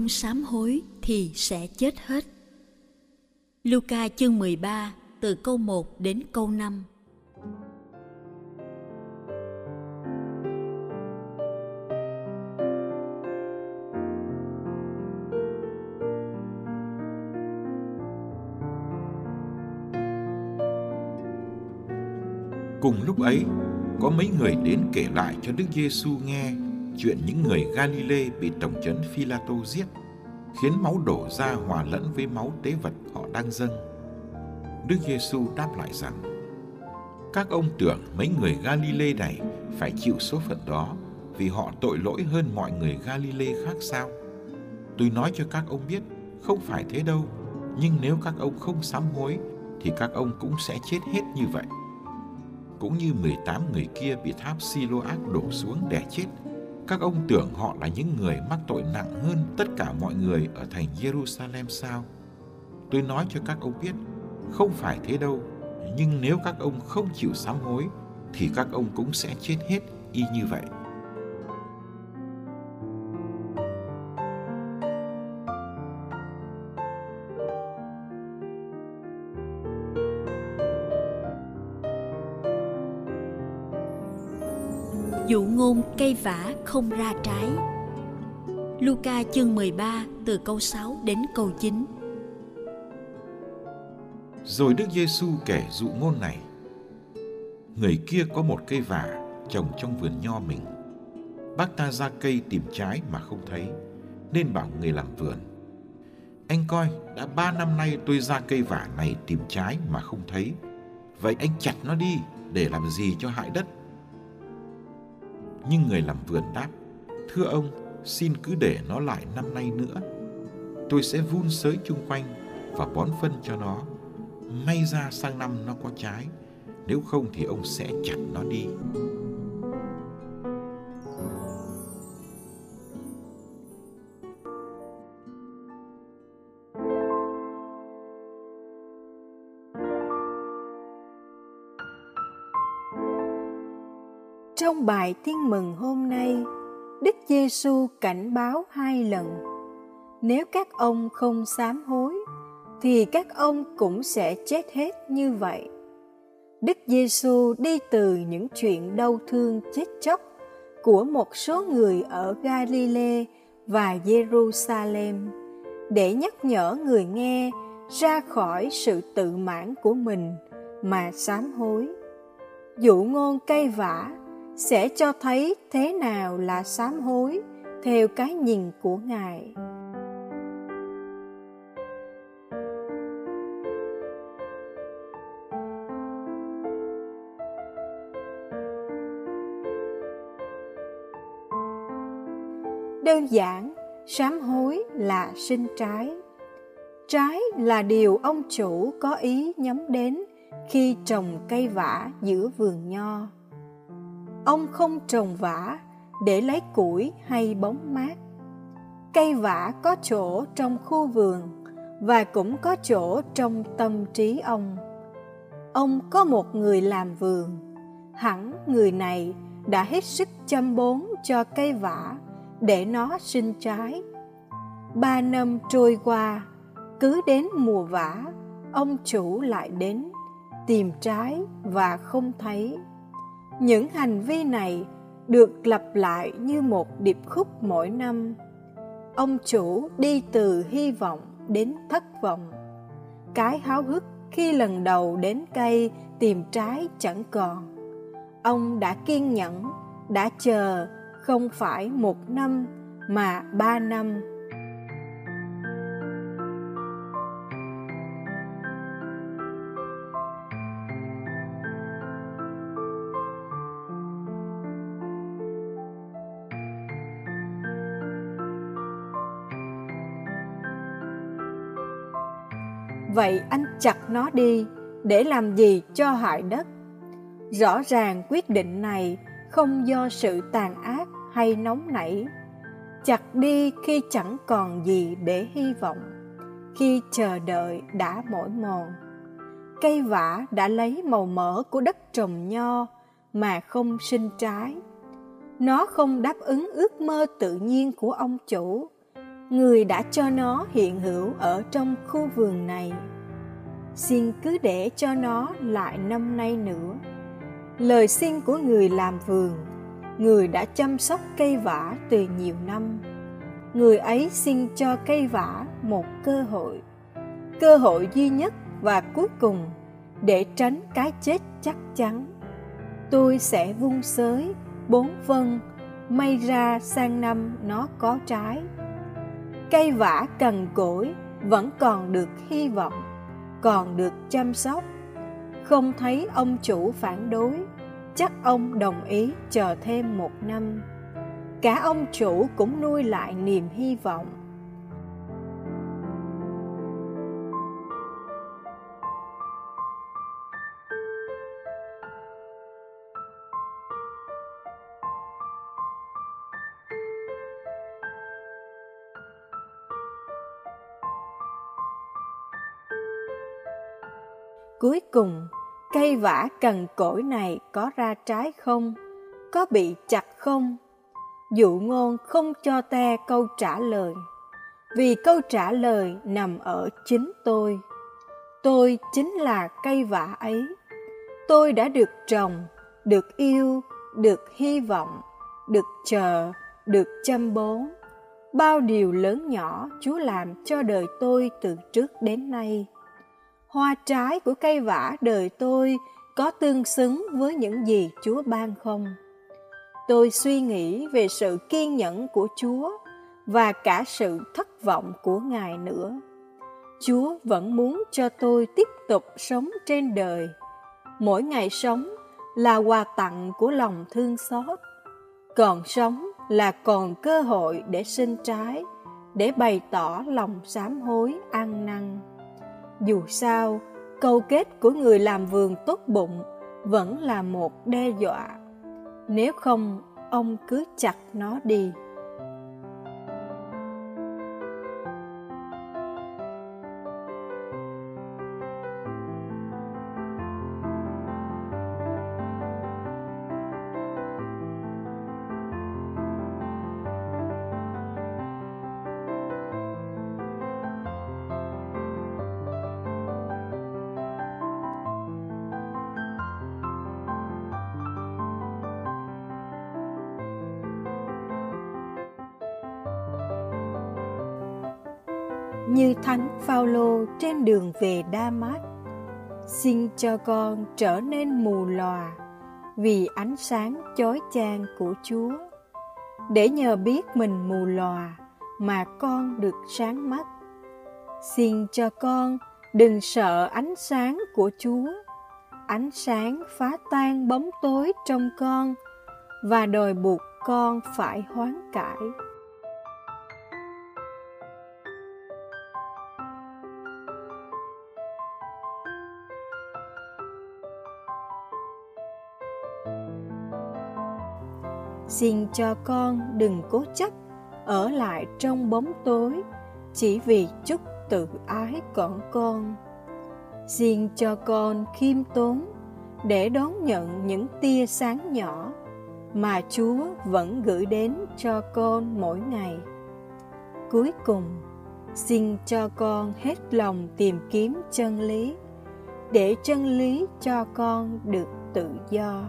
không sám hối thì sẽ chết hết. Luca chương 13 từ câu 1 đến câu 5. Cùng lúc ấy, có mấy người đến kể lại cho Đức Giê-xu nghe chuyện những người Galilê bị tổng trấn Philatô giết, khiến máu đổ ra hòa lẫn với máu tế vật họ đang dâng. Đức Giê-xu đáp lại rằng: các ông tưởng mấy người Galilê này phải chịu số phận đó vì họ tội lỗi hơn mọi người Galilê khác sao? Tôi nói cho các ông biết, không phải thế đâu, nhưng nếu các ông không sám hối thì các ông cũng sẽ chết hết như vậy. Cũng như 18 người kia bị tháp Siloac đổ xuống để chết, các ông tưởng họ là những người mắc tội nặng hơn tất cả mọi người ở thành Giêrusalem sao? Tôi nói cho các ông biết, không phải thế đâu, nhưng nếu các ông không chịu sám hối, thì các ông cũng sẽ chết hết y như vậy. Dụ ngôn cây vả không ra trái. Luca chương 13 từ câu 6 đến câu 9. Rồi Đức Giê-xu kể dụ ngôn này: người kia có một cây vả trồng trong vườn nho mình. Bác ta ra cây tìm trái mà không thấy, nên bảo người làm vườn: anh coi, đã 3 năm nay tôi ra cây vả này tìm trái mà không thấy, vậy anh chặt nó đi để làm gì cho hại đất? Nhưng người làm vườn đáp: thưa ông, xin cứ để nó lại năm nay nữa. Tôi sẽ vun sới chung quanh và bón phân cho nó. May ra sang năm nó có trái, nếu không thì ông sẽ chặt nó đi. Trong bài Tin Mừng hôm nay, Đức Giê-xu cảnh báo 2 lần: nếu các ông không sám hối, thì các ông cũng sẽ chết hết như vậy. Đức Giê-xu đi từ những chuyện đau thương chết chóc của một số người ở Galilê và Giêrusalem để nhắc nhở người nghe ra khỏi sự tự mãn của mình mà sám hối. Dụ ngôn cây vả sẽ cho thấy thế nào là sám hối theo cái nhìn của Ngài. Đơn giản, sám hối là sinh trái. Trái là điều ông chủ có ý nhắm đến khi trồng cây vả giữa vườn nho. Ông không trồng vả để lấy củi hay bóng mát. Cây vả có chỗ trong khu vườn và cũng có chỗ trong tâm trí ông. Ông có một người làm vườn, hẳn người này đã hết sức chăm bón cho cây vả để nó sinh trái. 3 năm trôi qua, cứ đến mùa vả, ông chủ lại đến, tìm trái và không thấy. Những hành vi này được lặp lại như một điệp khúc mỗi năm. Ông chủ đi từ hy vọng đến thất vọng. Cái háo hức khi lần đầu đến cây tìm trái chẳng còn. Ông đã kiên nhẫn, đã chờ không phải 1 năm mà 3 năm. Vậy anh chặt nó đi để làm gì cho hại đất? Rõ ràng quyết định này không do sự tàn ác hay nóng nảy. Chặt đi khi chẳng còn gì để hy vọng, khi chờ đợi đã mỏi mòn. Cây vả đã lấy màu mỡ của đất trồng nho mà không sinh trái. Nó không đáp ứng ước mơ tự nhiên của ông chủ, Người đã cho nó hiện hữu ở trong khu vườn này. Xin cứ để cho nó lại năm nay nữa. Lời xin của người làm vườn, người đã chăm sóc cây vả từ nhiều năm. Người ấy xin cho cây vả một cơ hội duy nhất và cuối cùng để tránh cái chết chắc chắn. Tôi sẽ vung sới 4 phân, may ra sang năm nó có trái. Cây vả cằn cỗi vẫn còn được hy vọng, còn được chăm sóc. Không thấy ông chủ phản đối, chắc ông đồng ý chờ thêm 1 năm. Cả ông chủ cũng nuôi lại niềm hy vọng. Cuối cùng, cây vả cằn cỗi này có ra trái không? Có bị chặt không? Dụ ngôn không cho ta câu trả lời, vì câu trả lời nằm ở chính tôi. Tôi chính là cây vả ấy. Tôi đã được trồng, được yêu, được hy vọng, được chờ, được chăm bón. Bao điều lớn nhỏ Chúa làm cho đời tôi từ trước đến nay. Hoa trái của cây vả đời tôi có tương xứng với những gì Chúa ban không? Tôi suy nghĩ về sự kiên nhẫn của Chúa và cả sự thất vọng của Ngài nữa. Chúa vẫn muốn cho tôi tiếp tục sống trên đời. Mỗi ngày sống là quà tặng của lòng thương xót. Còn sống là còn cơ hội để sinh trái, để bày tỏ lòng sám hối ăn năn. Dù sao, câu kết của người làm vườn tốt bụng vẫn là một đe dọa. Nếu không, ông cứ chặt nó đi. Như Thánh Phao-lô trên đường về Đa Mát, xin cho con trở nên mù lòa vì ánh sáng chói chang của Chúa, để nhờ biết mình mù lòa mà con được sáng mắt. Xin cho con đừng sợ ánh sáng của Chúa, ánh sáng phá tan bóng tối trong con và đòi buộc con phải hoán cải. Xin cho con đừng cố chấp ở lại trong bóng tối chỉ vì chút tự ái của con. Xin cho con khiêm tốn để đón nhận những tia sáng nhỏ mà Chúa vẫn gửi đến cho con mỗi ngày. Cuối cùng, xin cho con hết lòng tìm kiếm chân lý, để chân lý cho con được tự do.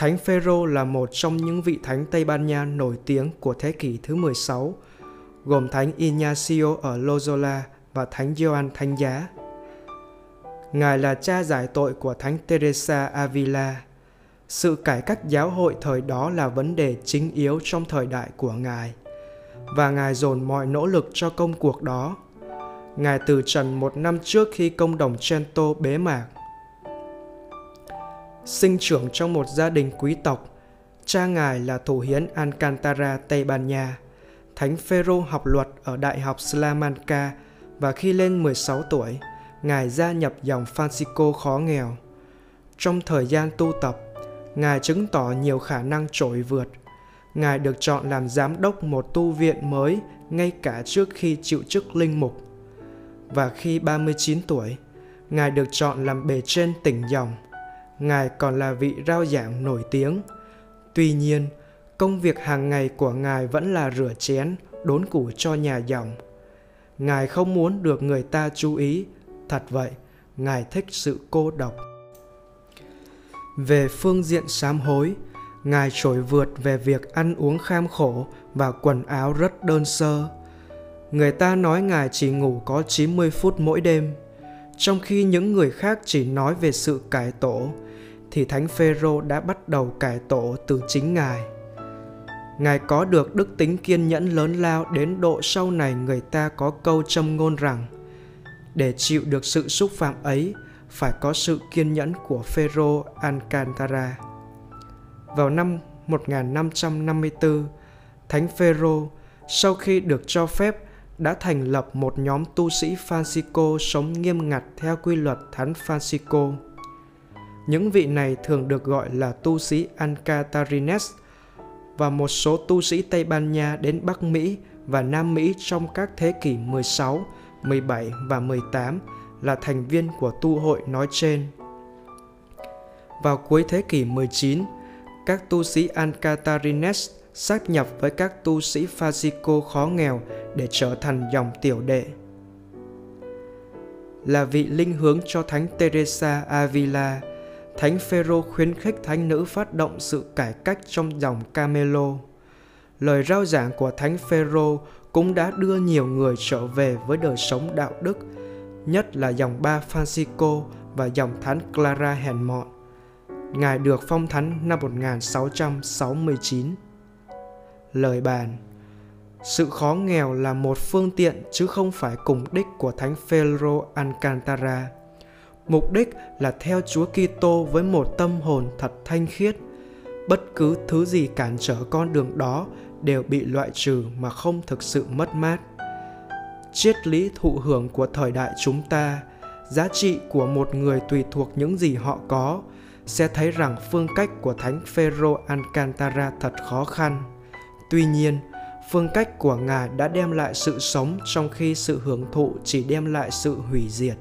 Thánh Phêrô là một trong những vị thánh Tây Ban Nha nổi tiếng của thế kỷ thứ 16, gồm Thánh Ignatius ở Loyola và Thánh Gioan Thanh Giá. Ngài là cha giải tội của Thánh Teresa Avila. Sự cải cách giáo hội thời đó là vấn đề chính yếu trong thời đại của Ngài, và Ngài dồn mọi nỗ lực cho công cuộc đó. Ngài từ trần 1 năm trước khi công đồng Trento bế mạc. Sinh trưởng trong một gia đình quý tộc, cha Ngài là thủ hiến Alcantara, Tây Ban Nha. Thánh Phêrô học luật ở Đại học Salamanca và khi lên 16 tuổi, Ngài gia nhập dòng Francisco khó nghèo. Trong thời gian tu tập, Ngài chứng tỏ nhiều khả năng trỗi vượt. Ngài được chọn làm giám đốc một tu viện mới ngay cả trước khi chịu chức linh mục. Và khi 39 tuổi, Ngài được chọn làm bề trên tỉnh dòng. Ngài còn là vị rao giảng nổi tiếng. Tuy nhiên, công việc hàng ngày của Ngài vẫn là rửa chén, đốn củ cho nhà dòng. Ngài không muốn được người ta chú ý. Thật vậy, Ngài thích sự cô độc. Về phương diện sám hối, Ngài trỗi vượt về việc ăn uống kham khổ và quần áo rất đơn sơ. Người ta nói Ngài chỉ ngủ có 90 phút mỗi đêm, trong khi những người khác chỉ nói về sự cải tổ, thì Thánh Phêrô đã bắt đầu cải tổ từ chính Ngài. Ngài có được đức tính kiên nhẫn lớn lao đến độ sau này người ta có câu châm ngôn rằng để chịu được sự xúc phạm ấy, phải có sự kiên nhẫn của Phêrô Alcantara. Vào năm 1554, Thánh Phêrô, sau khi được cho phép, đã thành lập một nhóm tu sĩ Fasico sống nghiêm ngặt theo quy luật Thánh Francisco. Những vị này thường được gọi là tu sĩ Alcantarines, và một số tu sĩ Tây Ban Nha đến Bắc Mỹ và Nam Mỹ trong các thế kỷ 16, 17 và 18 là thành viên của tu hội nói trên. Vào cuối thế kỷ 19, các tu sĩ Alcantarines sáp nhập với các tu sĩ Fasico khó nghèo để trở thành dòng tiểu đệ. Là vị linh hướng cho Thánh Teresa Avila, Thánh Phêrô khuyến khích thánh nữ phát động sự cải cách trong dòng Camelo. Lời rao giảng của Thánh Phêrô cũng đã đưa nhiều người trở về với đời sống đạo đức, nhất là dòng Ba Francisco và dòng Thánh Clara Hèn Mọn. Ngài được phong thánh năm 1669. Lời bàn: sự khó nghèo là một phương tiện chứ không phải cùng đích của Thánh Phêrô Alcantara. Mục đích là theo Chúa Kitô với một tâm hồn thật thanh khiết. Bất cứ thứ gì cản trở con đường đó đều bị loại trừ mà không thực sự mất mát. Triết lý thụ hưởng của thời đại chúng ta, giá trị của một người tùy thuộc những gì họ có, sẽ thấy rằng phương cách của Thánh Phêrô Alcantara thật khó khăn. Tuy nhiên, phương cách của Ngài đã đem lại sự sống trong khi sự hưởng thụ chỉ đem lại sự hủy diệt.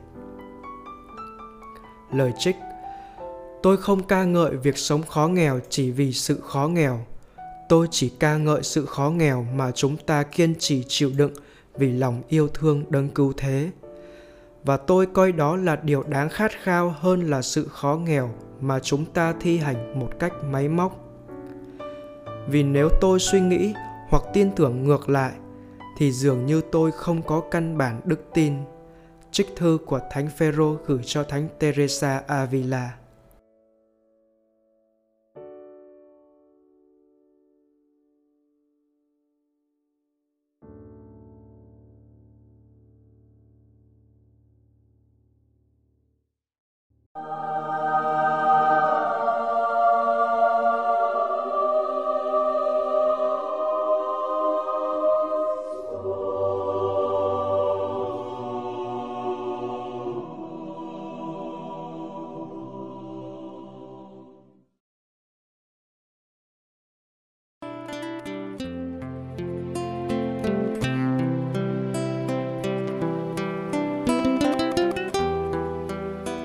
Lời trích: tôi không ca ngợi việc sống khó nghèo chỉ vì sự khó nghèo. Tôi chỉ ca ngợi sự khó nghèo mà chúng ta kiên trì chịu đựng vì lòng yêu thương đấng cứu thế. Và tôi coi đó là điều đáng khát khao hơn là sự khó nghèo mà chúng ta thi hành một cách máy móc. Vì nếu tôi suy nghĩ hoặc tin tưởng ngược lại, thì dường như tôi không có căn bản đức tin. Trích thư của Thánh Phêrô gửi cho Thánh Teresa Avila.